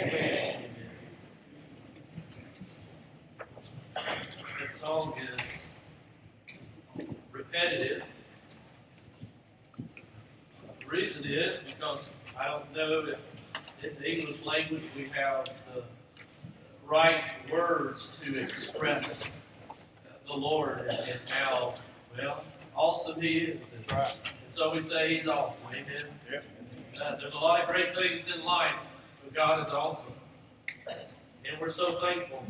Amen. This song is repetitive. The reason is because I don't know if in the English language we have the right words to express the Lord and how, well, awesome He is. Right. And so we say He's awesome. Amen. Yep. There's a lot of great things in life. God is awesome, and we're so thankful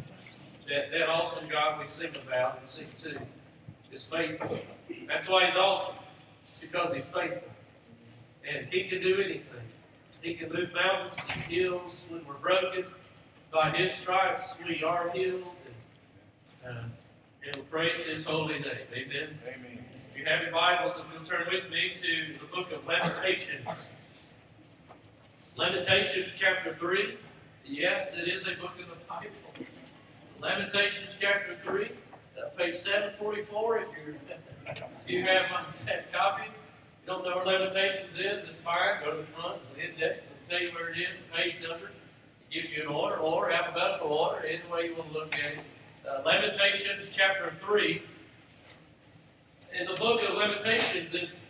that that awesome God we sing about and sing to is faithful. That's why He's awesome, because He's faithful, and He can do anything. He can move mountains and hills. When we're broken, by His stripes we are healed, and we praise His holy name. Amen. Amen. If you have your Bibles, if you'll turn with me to the book of Lamentations. Lamentations chapter 3. Yes, it is a book in the Bible. Lamentations chapter 3, page 744. If you have my set copy, you don't know where Lamentations is, it's fine. Go to the front, it's an index. It'll tell you where it is, the page number. It gives you an order, or alphabetical order, any way you want to look at it. Lamentations chapter 3. In the book of Lamentations, it's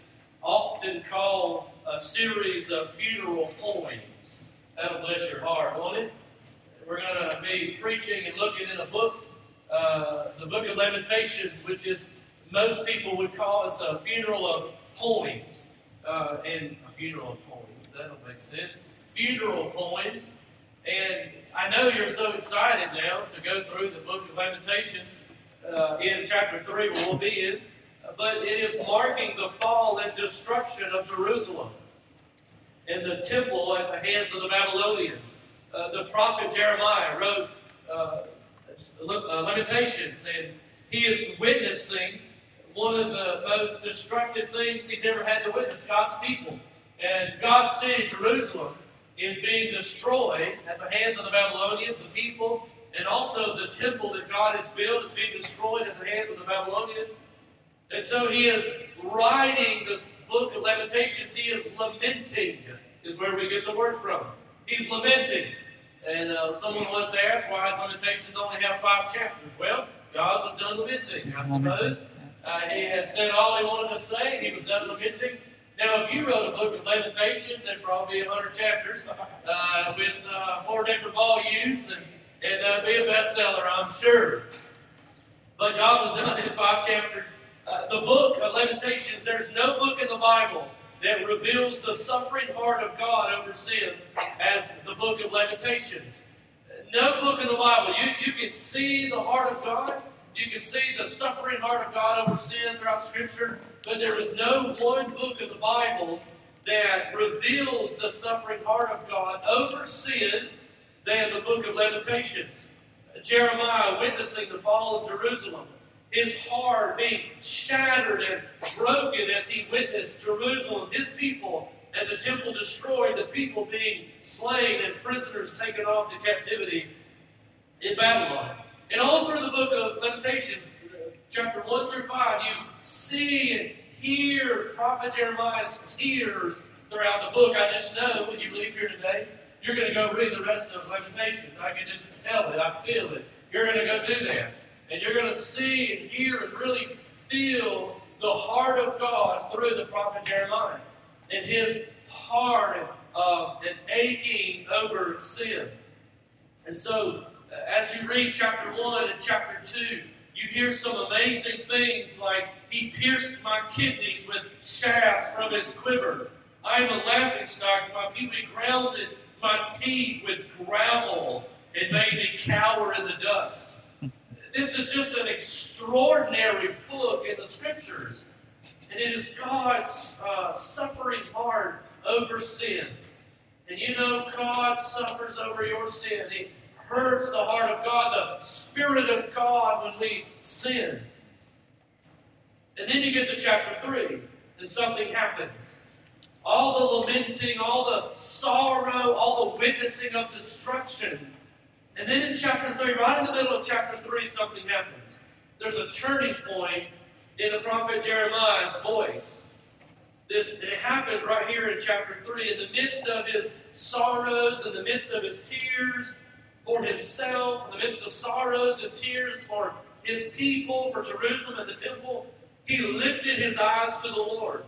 often called a series of funeral poems. That'll bless your heart, won't it? We're going to be preaching and looking in a book, the book of Lamentations, which is, most people would call it a funeral of poems. And a funeral of poems, that'll make sense. Funeral poems. And I know you're so excited now to go through the book of Lamentations in chapter 3 where we'll be in. But it is marking the fall and destruction of Jerusalem and the temple at the hands of the Babylonians. The prophet Jeremiah wrote Lamentations, and he is witnessing one of the most destructive things he's ever had to witness, God's people. And God's city, Jerusalem, is being destroyed at the hands of the Babylonians, the people, and also the temple that God has built is being destroyed at the hands of the Babylonians. And so he is writing this book of Lamentations. He is lamenting, is where we get the word from. He's lamenting. And someone once asked, why does Lamentations only have 5 chapters? Well, God was done lamenting, I suppose. He had said all he wanted to say, and he was done lamenting. Now, if you wrote a book of Lamentations, there'd probably be 100 chapters with 4 different volumes, and be a bestseller, I'm sure. But God was done in 5 chapters. The book of Lamentations, there's no book in the Bible that reveals the suffering heart of God over sin as the book of Lamentations. No book in the Bible. You can see the heart of God. You can see the suffering heart of God over sin throughout Scripture. But there is no one book in the Bible that reveals the suffering heart of God over sin than the book of Lamentations. Jeremiah witnessing the fall of Jerusalem. His heart being shattered and broken as he witnessed Jerusalem, his people, and the temple destroyed, the people being slain and prisoners taken off to captivity in Babylon. And all through the book of Lamentations, chapter 1 through 5, you see and hear Prophet Jeremiah's tears throughout the book. I just know when you leave here today, you're going to go read the rest of Lamentations. I can just tell it. I feel it. You're going to go do that. And you're going to see and hear and really feel the heart of God through the prophet Jeremiah. And his heart and aching over sin. And so, as you read chapter 1 and chapter 2, you hear some amazing things like, He pierced my kidneys with shafts from His quiver. I am a laughingstock to my people. He grounded my teeth with gravel and made me cower in the dust. This is just an extraordinary book in the Scriptures. And it is God's suffering heart over sin. And you know God suffers over your sin. It hurts the heart of God, the Spirit of God when we sin. And then you get to chapter 3 and something happens. All the lamenting, all the sorrow, all the witnessing of destruction. And then in chapter 3, right in the middle of chapter 3, something happens. There's a turning point in the prophet Jeremiah's voice. This, it happens right here in chapter 3. In the midst of his sorrows, in the midst of his tears for himself, in the midst of sorrows and tears for his people, for Jerusalem and the temple, he lifted his eyes to the Lord.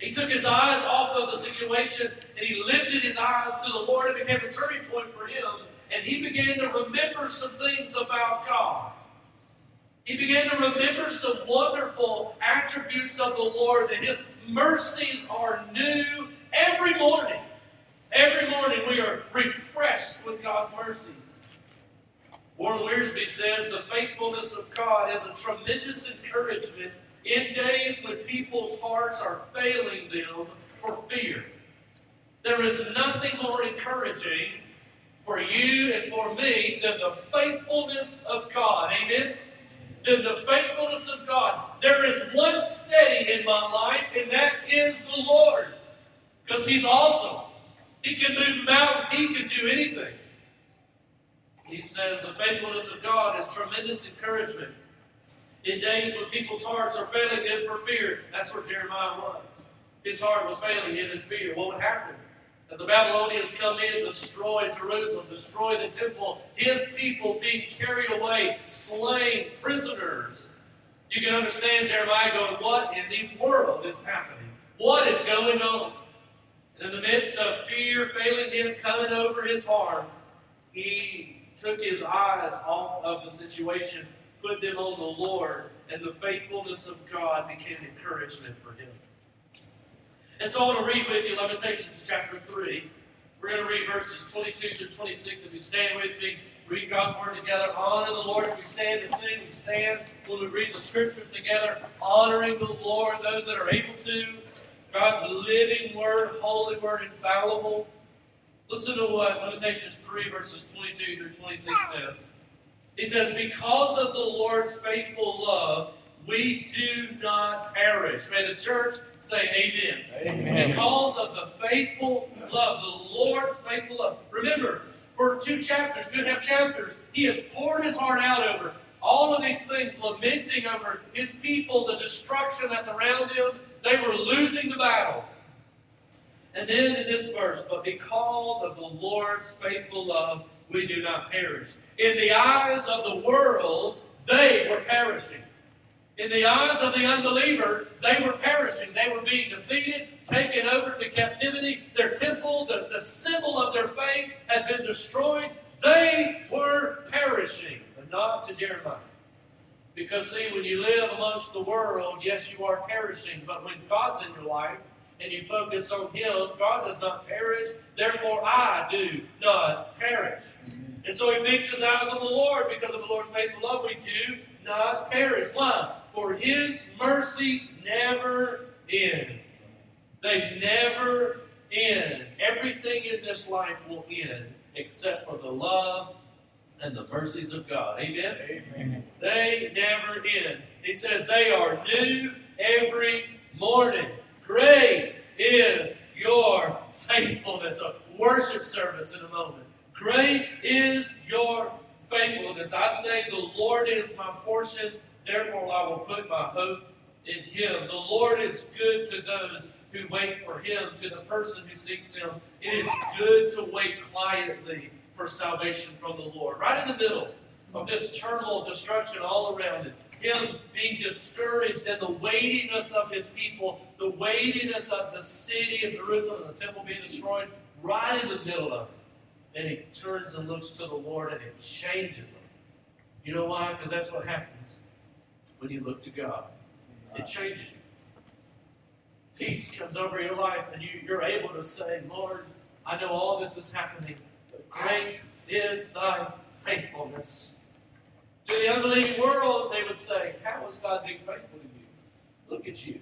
He took his eyes off of the situation, and he lifted his eyes to the Lord. It became a turning point for him, and he began to remember some things about God. He began to remember some wonderful attributes of the Lord, that his mercies are new every morning. Every morning we are refreshed with God's mercies. Warren Wiersbe says, the faithfulness of God is a tremendous encouragement in days when people's hearts are failing them for fear. There is nothing more encouraging for you and for me than the faithfulness of God. Amen? Than the faithfulness of God. There is one steady in my life, and that is the Lord. Because He's awesome. He can move mountains. He can do anything. He says the faithfulness of God is tremendous encouragement in days when people's hearts are failing them for fear. That's where Jeremiah was. His heart was failing him in fear. What would happen? As the Babylonians come in, destroy Jerusalem, destroy the temple, his people being carried away, slain, prisoners. You can understand Jeremiah going, what in the world is happening? What is going on? And in the midst of fear failing him, coming over his heart, he took his eyes off of the situation, put them on the Lord, and the faithfulness of God became encouragement for him. And so I want to read with you Lamentations chapter 3. We're going to read verses 22 through 26. If you stand with me, read God's Word together. Honor the Lord. If we stand to sing, we stand. When we read the Scriptures together, honoring the Lord, those that are able to. God's living Word, holy Word, infallible. Listen to what Lamentations 3 verses 22 through 26 says. He says, because of the Lord's faithful love, we do not perish. May the church say amen. Amen. Because of the faithful love, the Lord's faithful love. Remember, for 2.5 chapters, he has poured his heart out over all of these things, lamenting over his people, the destruction that's around him. They were losing the battle. And then in this verse, but because of the Lord's faithful love, we do not perish. In the eyes of the world, they were perishing. In the eyes of the unbeliever, they were perishing. They were being defeated, taken over to captivity. Their temple, the symbol of their faith, had been destroyed. They were perishing. But not to Jeremiah. Because, see, when you live amongst the world, yes, you are perishing. But when God's in your life and you focus on Him, God does not perish. Therefore, I do not perish. And so he fixed his eyes on the Lord. Because of the Lord's faithful love, we do not perish. Why? For his mercies never end. They never end. Everything in this life will end except for the love and the mercies of God. Amen? Amen. They never end. He says they are new every morning. Great is your faithfulness. A worship service in a moment. Great is your faithfulness. I say the Lord is my portion. Therefore, I will put my hope in Him. The Lord is good to those who wait for Him, to the person who seeks Him. It is good to wait quietly for salvation from the Lord. Right in the middle of this turmoil, destruction all around it, Him being discouraged and the weightiness of His people, the weightiness of the city of Jerusalem and the temple being destroyed, right in the middle of it. And He turns and looks to the Lord and it changes Him. You know why? Because that's what happens. When you look to God, it changes you. Peace comes over your life, and you're able to say, Lord, I know all this is happening, but great is thy faithfulness. To the unbelieving world, they would say, how is God being faithful to you? Look at you.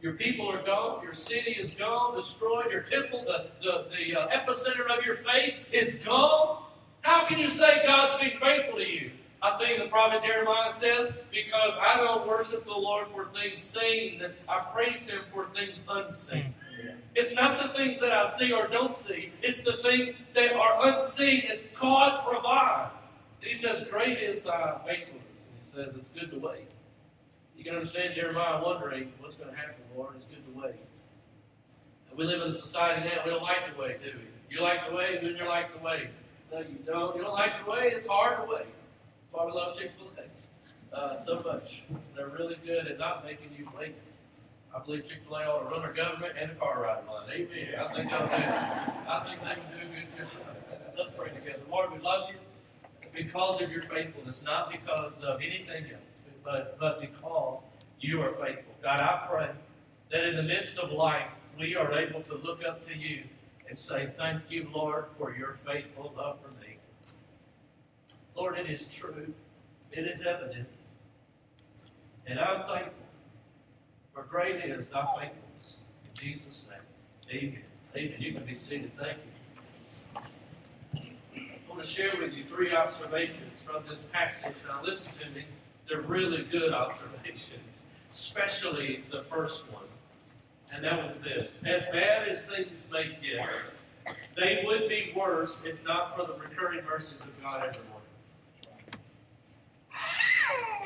Your people are gone. Your city is gone, destroyed. Your temple, the epicenter of your faith, is gone. How can you say God's being faithful to you? I think the prophet Jeremiah says, because I don't worship the Lord for things seen, I praise Him for things unseen. Yeah. It's not the things that I see or don't see. It's the things that are unseen that God provides. And He says, great is thy faithfulness. And He says, it's good to wait. You can understand Jeremiah wondering what's going to happen, Lord. It's good to wait. And we live in a society now, we don't like to wait, do we? You like to wait, Junior likes to wait. No, you don't. You don't like to wait, it's hard to wait. That's why we love Chick-fil-A so much. They're really good at not making you wait. I believe Chick-fil-A ought to run our government and the car riding line. Amen. I think they'll do it. I think they can do a good job. Let's pray together. Lord, we love you because of your faithfulness, not because of anything else, but because you are faithful. God, I pray that in the midst of life, we are able to look up to you and say, thank you, Lord, for your faithful love for me. Lord, it is true. It is evident. And I'm thankful. For great is thy faithfulness. In Jesus' name, amen. Amen. You can be seated. Thank you. I want to share with you three observations from this passage. Now listen to me. They're really good observations, especially the first one. And that was this. As bad as things may get, they would be worse if not for the recurring mercies of God every morning.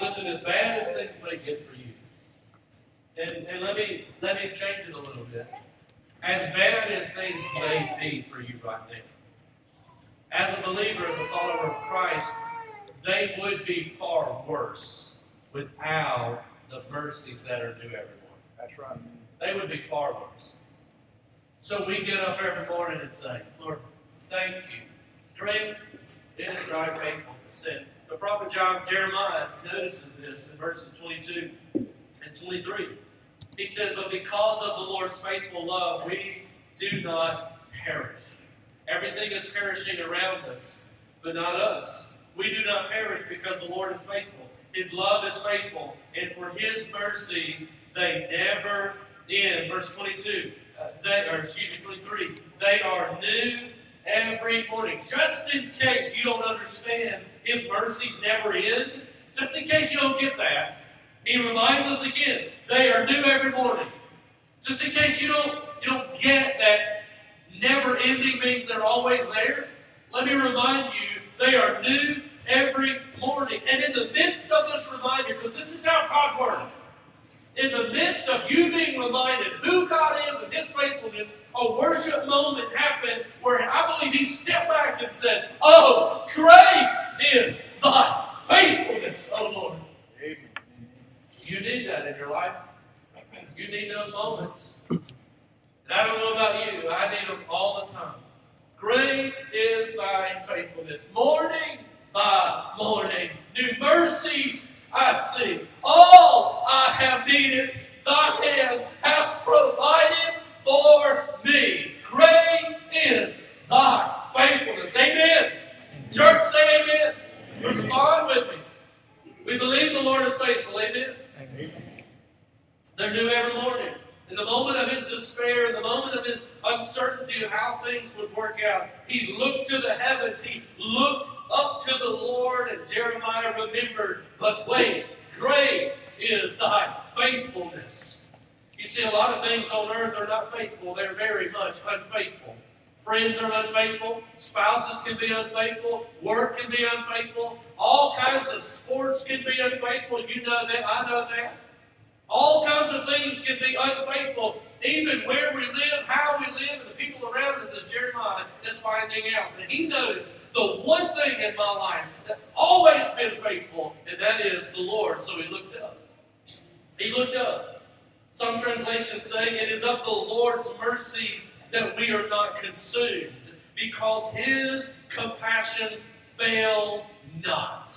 Listen, as bad as things may get for you, And let me change it a little bit. As bad as things may be for you right now, as a believer, as a follower of Christ, they would be far worse without the mercies that are due every morning. That's right. They would be far worse. So we get up every morning and say, Lord, thank you. Great is thy faithfulness. And the prophet Jeremiah notices this in verses 22 and 23. He says, but because of the Lord's faithful love, we do not perish. Everything is perishing around us, but not us. We do not perish because the Lord is faithful. His love is faithful, and for his mercies, they never end. Verse 22, 23, they are new every morning. Just in case you don't understand, his mercies never end. Just in case you don't get that, he reminds us again, they are new every morning. Just in case you don't get that never-ending means they're always there, let me remind you, they are new every morning. And in the midst of this reminder, because this is how God works, in the midst of you being reminded who God is and his faithfulness, a worship moment happened where I believe he stepped back and said, oh, great is thy faithfulness, O Lord. You need that in your life. You need those moments. And I don't know about you, I need them all the time. Great is thy faithfulness. Morning by morning, new mercies I see. All I have needed, thy hand hath provided for me. Great is thy faithfulness. Amen. Church, say amen. Respond with me. We believe the Lord is faithful. Amen. They're new every morning. In the moment of his despair, in the moment of his uncertainty of how things would work out, he looked to the heavens, he looked up to the Lord, and Jeremiah remembered, but wait, great is thy faithfulness. You see, a lot of things on earth are not faithful. They're very much unfaithful. Friends are unfaithful. Spouses can be unfaithful. Work can be unfaithful. All kinds of sports can be unfaithful. You know that. I know that. All kinds of things can be unfaithful. Even where we live, how we live, and the people around us, as Jeremiah is finding out. And he noticed the one thing in my life that's always been faithful, and that is the Lord. So he looked up. He looked up. Some translations say, it is of the Lord's mercies that we are not consumed, because his compassions fail not.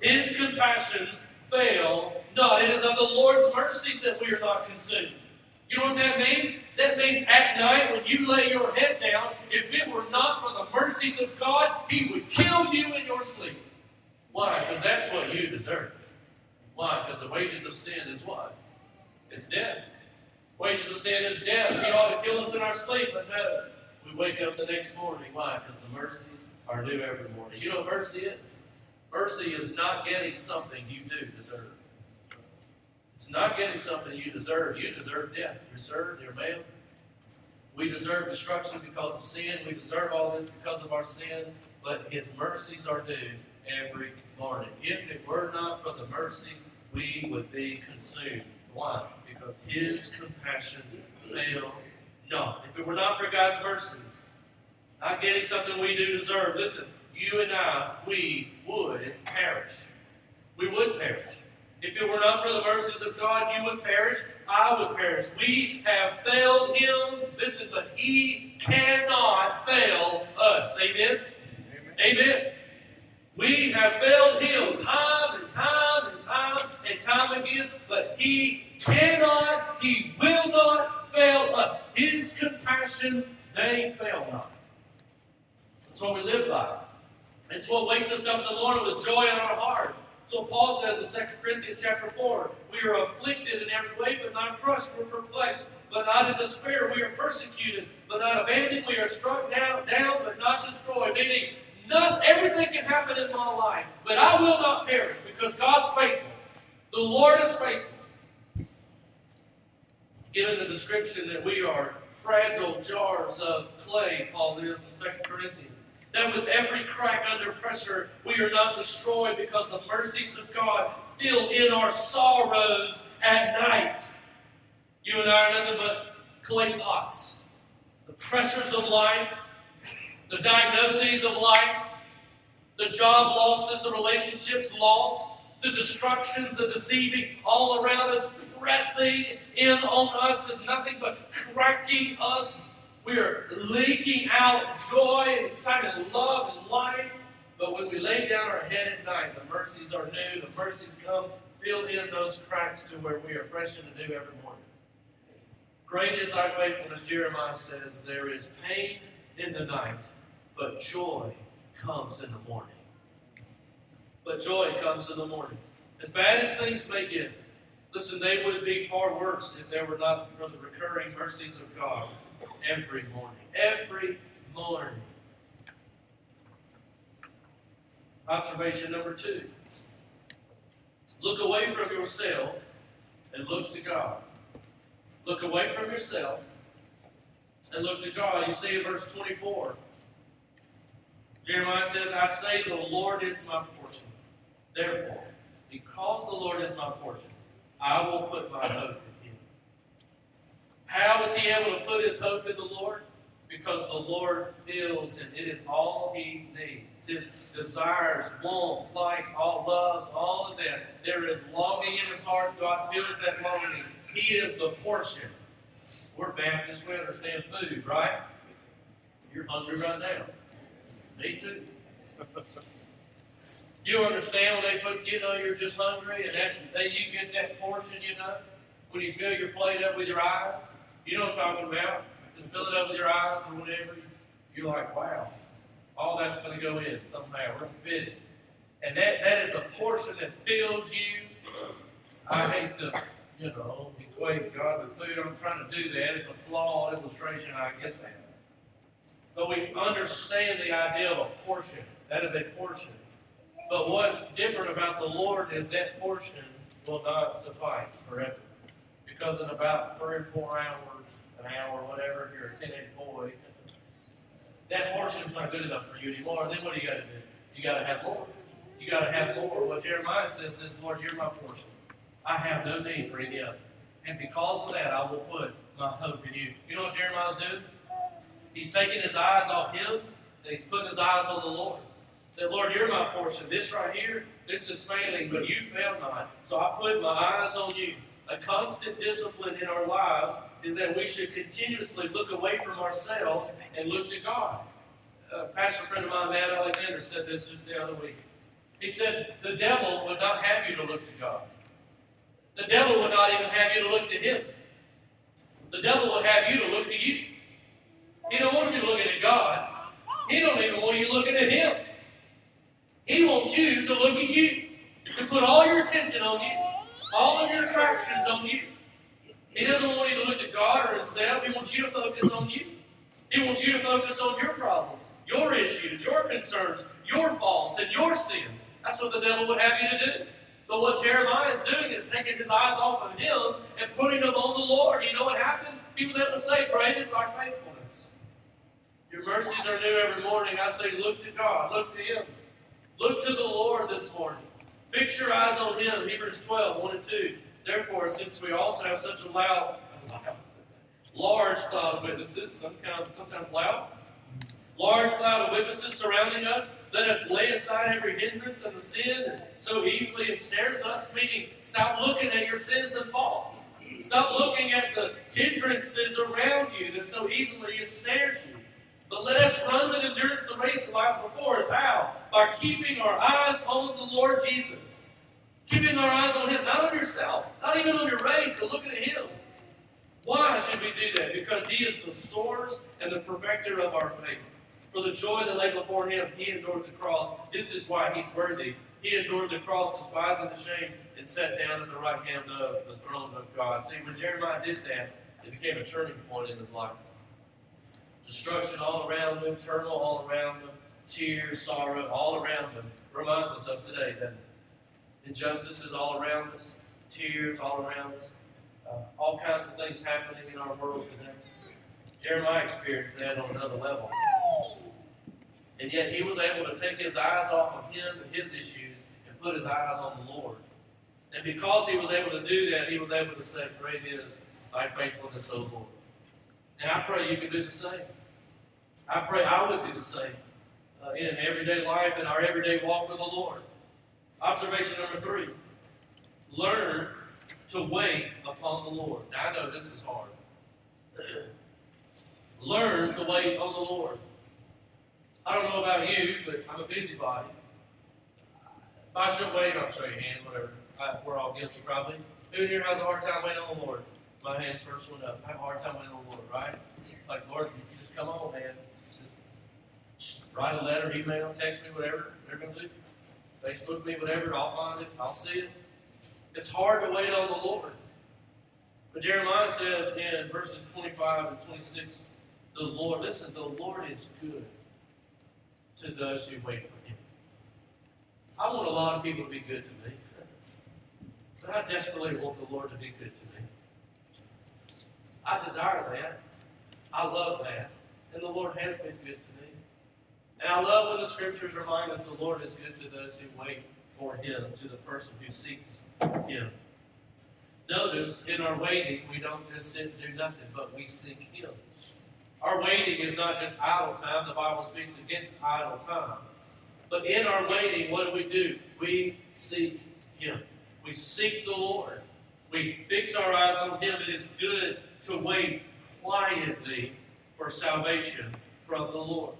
His compassions fail not. It is of the Lord's mercies that we are not consumed. You know what that means? That means at night when you lay your head down, if it were not for the mercies of God, he would kill you in your sleep. Why? Because that's what you deserve. Why? Because the wages of sin is what? It's death. Wages of sin is death. He ought to kill us in our sleep, but no. We wake up the next morning. Why? Because the mercies are due every morning. You know what mercy is? Mercy is not getting something you do deserve. It's not getting something you deserve. You deserve death. You deserve your mail. We deserve destruction because of sin. We deserve all this because of our sin. But his mercies are due every morning. If it were not for the mercies we would be consumed. Why? Because his compassions fail not. If it were not for God's mercies, not getting something we do deserve, listen, you and I, we would perish. We would perish. If it were not for the mercies of God, you would perish, I would perish. We have failed him, listen, but he cannot fail us. Amen? Amen. Amen. We have failed him time and time and time and time again, but he cannot, he will not fail us. His compassions, they fail not. That's what we live by. It's what wakes us up in the morning with joy in our heart. So Paul says in 2 Corinthians chapter 4, we are afflicted in every way, but not crushed. We're perplexed, but not in despair. We are persecuted, but not abandoned. We are struck down, but not destroyed. Meaning, everything can happen in my life, but I will not perish because God's faithful. The Lord is faithful. Given the description that we are fragile jars of clay, Paul is in 2 Corinthians. That with every crack under pressure, we are not destroyed because the mercies of God fill in our sorrows at night. You and I are nothing but clay pots. The pressures of life, the diagnoses of life, the job losses, the relationships lost, the destructions, the deceiving, all around us pressing in on us is nothing but cracking us. We are leaking out joy and excitement and love and life. But when we lay down our head at night, the mercies are new. The mercies come, fill in those cracks to where we are fresh and new every morning. Great is thy faithfulness, Jeremiah says. There is pain in the night, but joy comes in the morning. But joy comes in the morning. As bad as things may get, listen, they would be far worse if there were not for the recurring mercies of God. Every morning. Every morning. Observation number 2. Look away from yourself and look to God. Look away from yourself and look to God. You see in verse 24, Jeremiah says, I say the Lord is my portion. Therefore, because the Lord is my portion, I will put my hope. How is he able to put his hope in the Lord? Because the Lord fills him. It is all he needs. His desires, wants, likes, all loves, all of that. There is longing in his heart. God fills that longing. He is the portion. We're Baptists. We understand food, right? You're hungry right now. Me too. You understand when they put, you're just hungry, and you get that portion, When you fill your plate up with your eyes, you know what I'm talking about. Just fill it up with your eyes or whatever. You're like, wow, all that's going to go in somehow. We're going to fit it. And that is the portion that fills you. I hate to, equate God with food. I'm trying to do that. It's a flawed illustration. I get that. But we understand the idea of a portion. That is a portion. But what's different about the Lord is that portion will not suffice forever. Because in about 3 or 4 hours, an hour, whatever, if you're a teenage boy, that portion's not good enough for you anymore. Then what do you got to do? You got to have more. You got to have more. What Jeremiah says is, Lord, you're my portion. I have no need for any other. And because of that, I will put my hope in you. You know what Jeremiah's doing? He's taking his eyes off him, and he's putting his eyes on the Lord. That, Lord, you're my portion. This right here, this is failing, but you fail not. So I put my eyes on you. A constant discipline in our lives is that we should continuously look away from ourselves and look to God. A pastor friend of mine, Matt Alexander, said this just the other week. He said, the devil would not have you to look to God. The devil would not even have you to look to him. The devil would have you to look to you. He don't want you looking at God. He don't even want you looking at him. He wants you to look at you, to put all your attention on you. All of your attractions on you. He doesn't want you to look to God or himself. He wants you to focus on you. He wants you to focus on your problems, your issues, your concerns, your faults, and your sins. That's what the devil would have you to do. But what Jeremiah is doing is taking his eyes off of him and putting them on the Lord. You know what happened? He was able to say, great is thy faithfulness. Your mercies are new every morning. I say, look to God. Look to him. Look to the Lord this morning. Fix your eyes on him, Hebrews 12, 1 and 2. Therefore, since we also have such a large cloud of witnesses, sometimes loud, large cloud of witnesses surrounding us, let us lay aside every hindrance and the sin that so easily ensnares us, meaning stop looking at your sins and faults. Stop looking at the hindrances around you that so easily ensnares you. But let us run with endurance the race that lies before us. How? By keeping our eyes on the Lord Jesus. Keeping our eyes on him, not on yourself, not even on your race, but looking at him. Why should we do that? Because he is the source and the perfecter of our faith. For the joy that lay before him, he endured the cross. This is why he's worthy. He endured the cross, despising the shame, and sat down at the right hand of the throne of God. See, when Jeremiah did that, it became a turning point in his life. Destruction all around him, turmoil all around him, tears, sorrow all around him. Reminds us of today, doesn't it? Injustices all around us, tears all around us, all kinds of things happening in our world today. Jeremiah experienced that on another level. And yet he was able to take his eyes off of him and his issues and put his eyes on the Lord. And because he was able to do that, he was able to say, "Great is thy faithfulness, O Lord." And I pray you can do the same. I pray I would do the same in everyday life and our everyday walk with the Lord. Observation number 3. Learn to wait upon the Lord. Now, I know this is hard. Learn to wait on the Lord. I don't know about you, but I'm a busybody. If I should wait, I'll show you hand, whatever. We're all guilty probably. Who here has a hard time waiting on the Lord? My hand's first one up. I have a hard time waiting on the Lord, right? Like, Lord, if you just come on, man. Just write a letter, email, text me, whatever they're going to do. Facebook me, whatever. I'll find it. I'll see it. It's hard to wait on the Lord. But Jeremiah says in verses 25 and 26, the Lord, listen, the Lord is good to those who wait for him. I want a lot of people to be good to me. But I desperately want the Lord to be good to me. I desire that. I love that. And the Lord has been good to me. And I love when the scriptures remind us the Lord is good to those who wait for him, to the person who seeks him. Notice, in our waiting, we don't just sit and do nothing, but we seek him. Our waiting is not just idle time. The Bible speaks against idle time. But in our waiting, what do? We seek him. We seek the Lord. We fix our eyes on him. It is good to wait quietly for salvation from the Lord.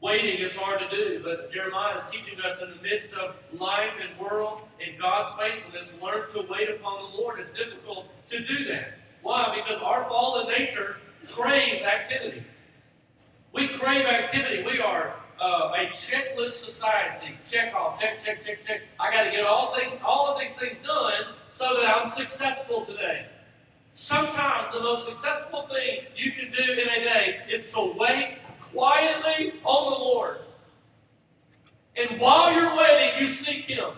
Waiting is hard to do, but Jeremiah is teaching us in the midst of life and world and God's faithfulness, learn to wait upon the Lord. It's difficult to do that. Why? Because our fallen nature craves activity. We crave activity. We are a checklist society. Check off, check. I got to get all of these things done so that I'm successful today. Sometimes the most successful thing you can do in a day is to wait quietly on the Lord. And while you're waiting, you seek him.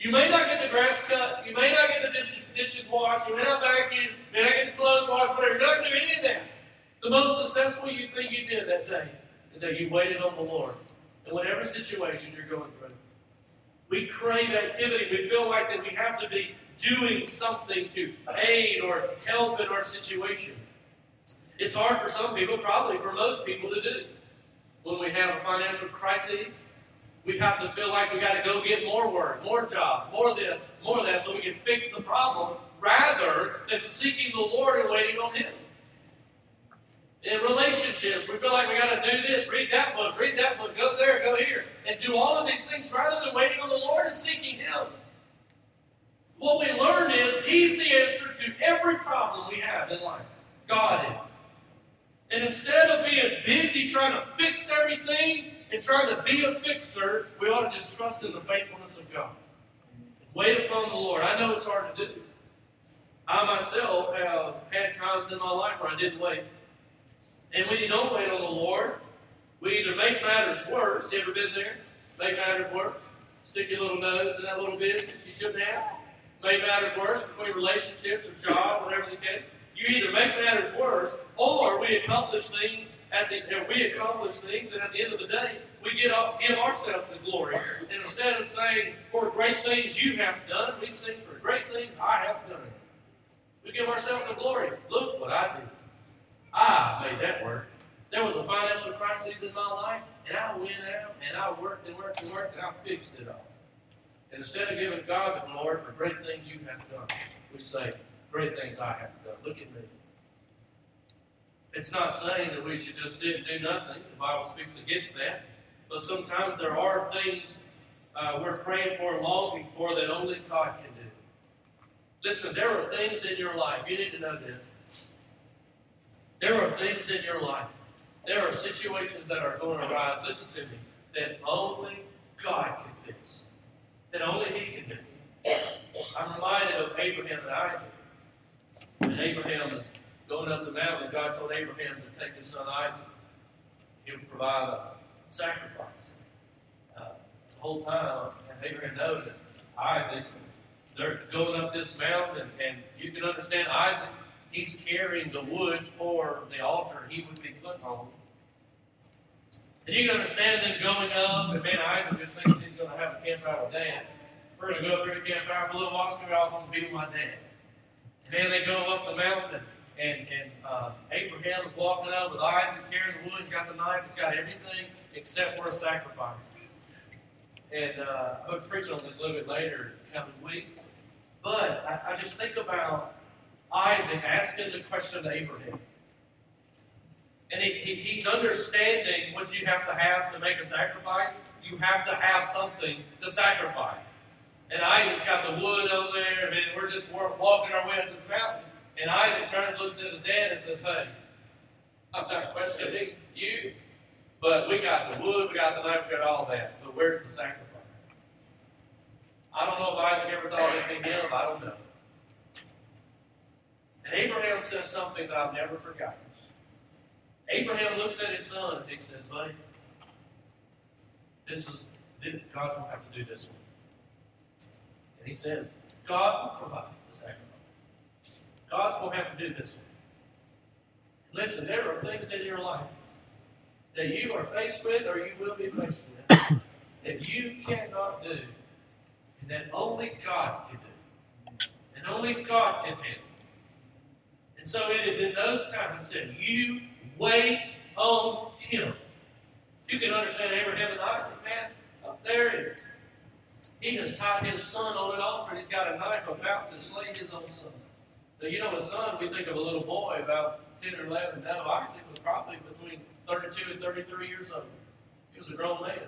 You may not get the grass cut. You may not get the dishes washed. You may not vacuum. You may not get the clothes washed. Whatever. You're not going to do any of that. The most successful thing you did that day is that you waited on the Lord in whatever situation you're going through. We crave activity. We feel like that we have to be doing something to aid or help in our situation. It's hard for some people, probably for most people, to do. When we have a financial crisis, we have to feel like we got to go get more work, more jobs, more this, more that, so we can fix the problem rather than seeking the Lord and waiting on him. In relationships, we feel like we got to do this, read that book, go there, go here, and do all of these things rather than waiting on the Lord and seeking him. What we learn is he's the answer to every problem we have in life. God is. And instead of being busy trying to fix everything and trying to be a fixer, we ought to just trust in the faithfulness of God. Wait upon the Lord. I know it's hard to do. I myself have had times in my life where I didn't wait. And when you don't wait on the Lord, we either make matters worse. You ever been there? Make matters worse. Stick your little nose in that little business you shouldn't have. Made matters worse between relationships or job, whatever the case. You either make matters worse, or we accomplish things, and at the end of the day, we give ourselves the glory. And instead of saying, "For great things you have done," we sing, "For great things I have done." We give ourselves the glory. Look what I did. I made that work. There was a financial crisis in my life, and I went out, and I worked, and I fixed it all. And instead of giving God the glory for great things you have done, we say, "Great things I have done. Look at me." It's not saying that we should just sit and do nothing. The Bible speaks against that. But sometimes there are things we're praying for and longing for that only God can do. Listen, there are things in your life. You need to know this. There are things in your life. There are situations that are going to arise, listen to me, that only God can fix. That only He can do. I'm reminded of Abraham and Isaac. And Abraham was going up the mountain. God told Abraham to take his son Isaac. He would provide a sacrifice. The whole time, and Abraham noticed Isaac, they're going up this mountain, and you can understand Isaac, he's carrying the wood for the altar he would be put on. And you can understand them going up, and man, Isaac just thinks he's going to have a camp out with Dad. We're going to go up there to camp out for a little while, it's going to be with my dad. And then they go up the mountain, and Abraham's walking up with Isaac, carrying the wood, got the knife, it's got everything except for a sacrifice. And I'm going to preach on this a little bit later in coming weeks. But I just think about Isaac asking the question to Abraham. And he's understanding what you have to make a sacrifice. You have to have something to sacrifice. And Isaac's got the wood on there, and we're just walking our way up this mountain. And Isaac turns, looks at his dad, and says, "Hey, I'm not questioning you, but we got the wood, we got the knife, we got all that. But where's the sacrifice?" I don't know if Isaac ever thought anything of. I don't know. And Abraham says something that I've never forgotten. Abraham looks at his son, and he says, "Buddy, God's going to have to do this one." And he says, "God will provide the sacrifice. God's going to have to do this." Listen, there are things in your life that you are faced with or you will be faced with that you cannot do and that only God can do and only God can handle. And so it is in those times that you wait on Him. You can understand Abraham and Isaac, man, up there and he has tied his son on an altar, and he's got a knife about to slay his own son. Now, you know, a son, we think of a little boy about 10 or 11. Now, Isaac was probably between 32 and 33 years old. He was a grown man.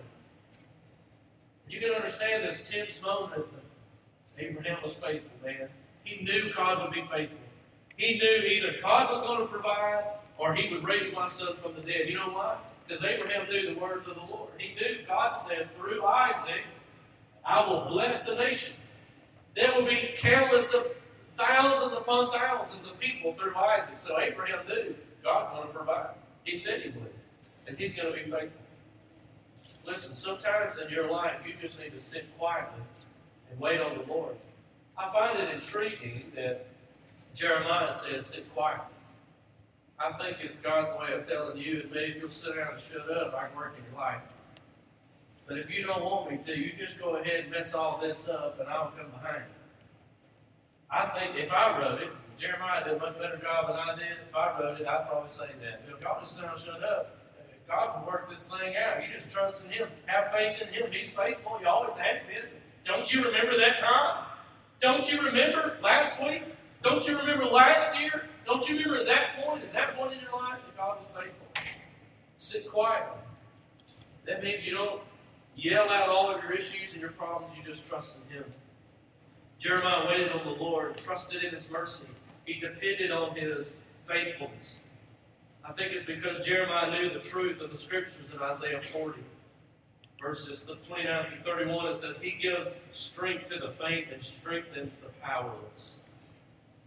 You can understand this tense moment. Abraham was faithful, man. He knew God would be faithful. He knew either God was going to provide or He would raise my son from the dead. You know why? Because Abraham knew the words of the Lord. He knew God said through Isaac, "I will bless the nations." There will be countless of thousands upon thousands of people through Isaac. So Abraham knew God's going to provide. He said He would. And He's going to be faithful. Listen, sometimes in your life, you just need to sit quietly and wait on the Lord. I find it intriguing that Jeremiah said, "Sit quietly." I think it's God's way of telling you and me, if you'll sit down and shut up, I can work in your life. But if you don't want me to, you just go ahead and mess all this up, and I'll come behind you. I think if I wrote it, Jeremiah did a much better job than I did. If I wrote it, I'd probably say that. If God just said, "Shut up," God can work this thing out. You just trust in Him. Have faith in Him. He's faithful. He always has been. Don't you remember that time? Don't you remember last week? Don't you remember last year? Don't you remember that point in your life that God was faithful? Sit quietly. That means you don't yell out all of your issues and your problems. You just trust in Him. Jeremiah waited on the Lord, trusted in His mercy. He depended on His faithfulness. I think it's because Jeremiah knew the truth of the Scriptures in Isaiah 40. Verses 29 through 31, it says, "He gives strength to the faint and strengthens the powerless.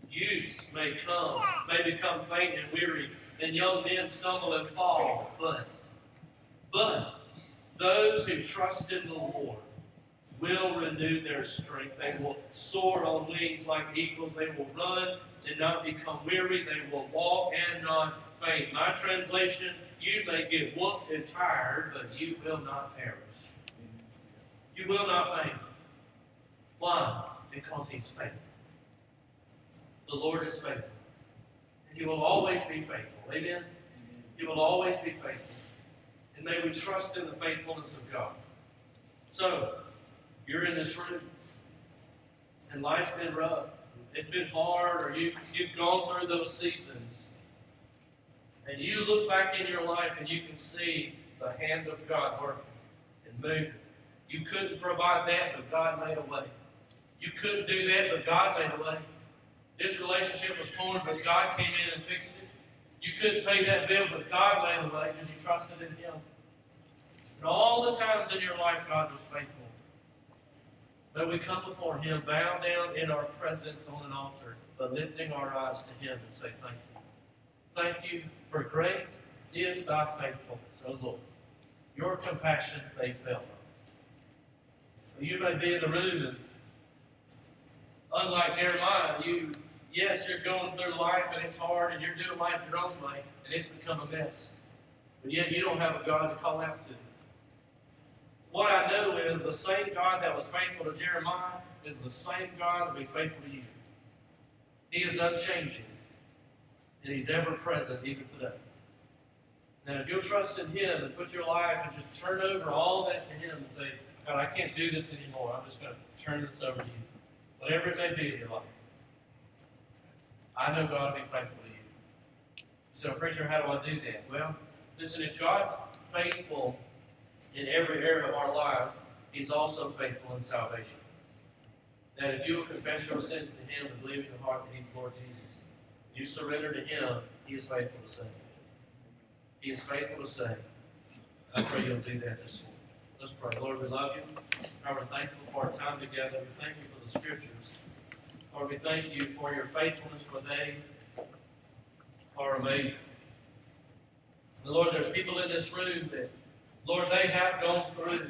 Youths may become faint and weary, and young men stumble and fall. But those who trust in the Lord will renew their strength. They will soar on wings like eagles. They will run and not become weary. They will walk and not faint. My translation, you may get whooped and tired, but you will not perish. You will not faint. Why? Because he's faithful. The Lord is faithful. And he will always be faithful. Amen? He will always be faithful. And may we trust in the faithfulness of God. So, you're in this room, and life's been rough. It's been hard, or you've gone through those seasons. And you look back in your life, and you can see the hand of God working and moving. You couldn't provide that, but God made a way. You couldn't do that, but God made a way. This relationship was torn, but God came in and fixed it. You couldn't pay that bill, but God made a way because you trusted in Him. And all the times in your life, God was faithful. Though we come before Him, bow down in our presence on an altar, but lifting our eyes to Him and say, thank you. Thank you, for great is thy faithfulness, O Lord. Your compassions, they fail not. You may be in the room, and unlike Jeremiah, you're going through life, and it's hard, and you're doing life your own way, and it's become a mess. But yet you don't have a God to call out to. What I know is the same God that was faithful to Jeremiah is the same God that will be faithful to you. He is unchanging, and He's ever present even today. Now, if you'll trust in Him and put your life and just turn over all that to Him and say, God, I can't do this anymore. I'm just going to turn this over to you. Whatever it may be in your life, I know God will be faithful to you. So, preacher, how do I do that? Well, listen, if God's faithful in every area of our lives, He's also faithful in salvation. That if you will confess your sins to Him and believe in your heart that He's Lord Jesus, you surrender to Him, He is faithful to save. He is faithful to save. I pray you'll do that this morning. Let's pray. Lord, we love You. Lord, we're thankful for our time together. We thank You for the Scriptures. Lord, we thank You for Your faithfulness, for they are amazing. And Lord, there's people in this room that, Lord, they have gone through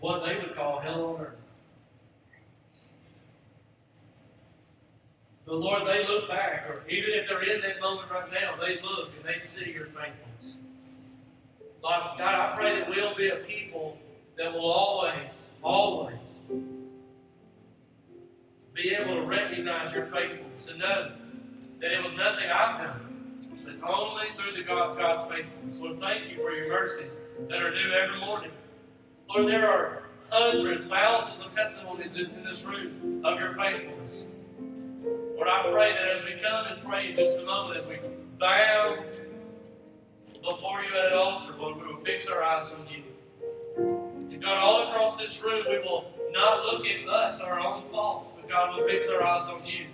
what they would call hell on earth. But Lord, they look back, or even if they're in that moment right now, they look and they see Your faithfulness. Lord, God, I pray that we'll be a people that will always, always be able to recognize Your faithfulness and know that it was nothing I've done, but only through the God's faithfulness. Lord, thank You for Your mercies that are new every morning. Lord, there are hundreds, thousands of testimonies in this room of Your faithfulness. Lord, I pray that as we come and pray in just a moment, as we bow before You at an altar, Lord, we will fix our eyes on You. And God, all across this room, we will not look at us, our own faults, but God, we'll fix our eyes on You,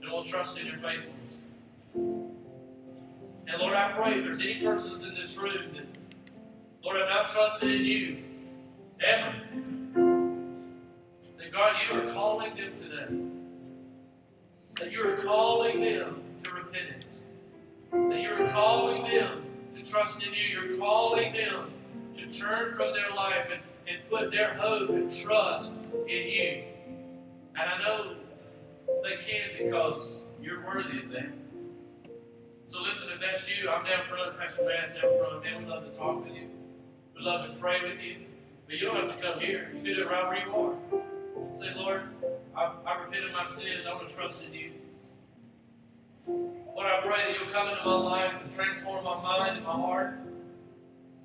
and we'll trust in Your faithfulness. And Lord, I pray if there's any persons in this room that, Lord, have not trusted in You, ever, that God, You are calling them today. That You are calling them to repentance. That You are calling them to trust in You. You're calling them to turn from their life and put their hope and trust in You. And I know they can because You're worthy of that. So listen, if that's you, I'm down front, Pastor Matt's down front, man, we'd love to talk with you. We'd love to pray with you. But you don't have to come here. You can do it right where you are. Say, Lord, I repent of my sins. I want to trust in You. Lord, I pray that You'll come into my life and transform my mind and my heart.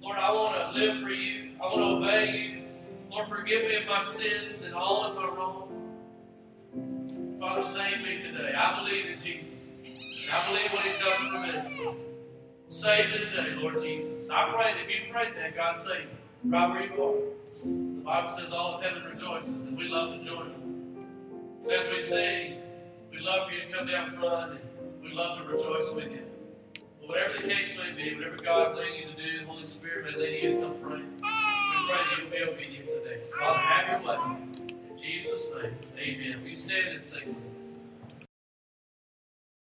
Lord, I want to live for You. I want to obey You. Lord, forgive me of my sins and all of my wrong. Father, save me today. I believe in Jesus. I believe what He's done for me. Save me today, Lord Jesus. I pray that if you pray that, God save me right where you are. The Bible says all of heaven rejoices, and we love to join them. So as we sing, we love for you to come down front, and we love to rejoice with you. But whatever the case may be, whatever God's leading you to do, the Holy Spirit may lead you to come pray. We pray that you'll be obedient today. Father, have your way. In Jesus' name, amen. You stand and sing.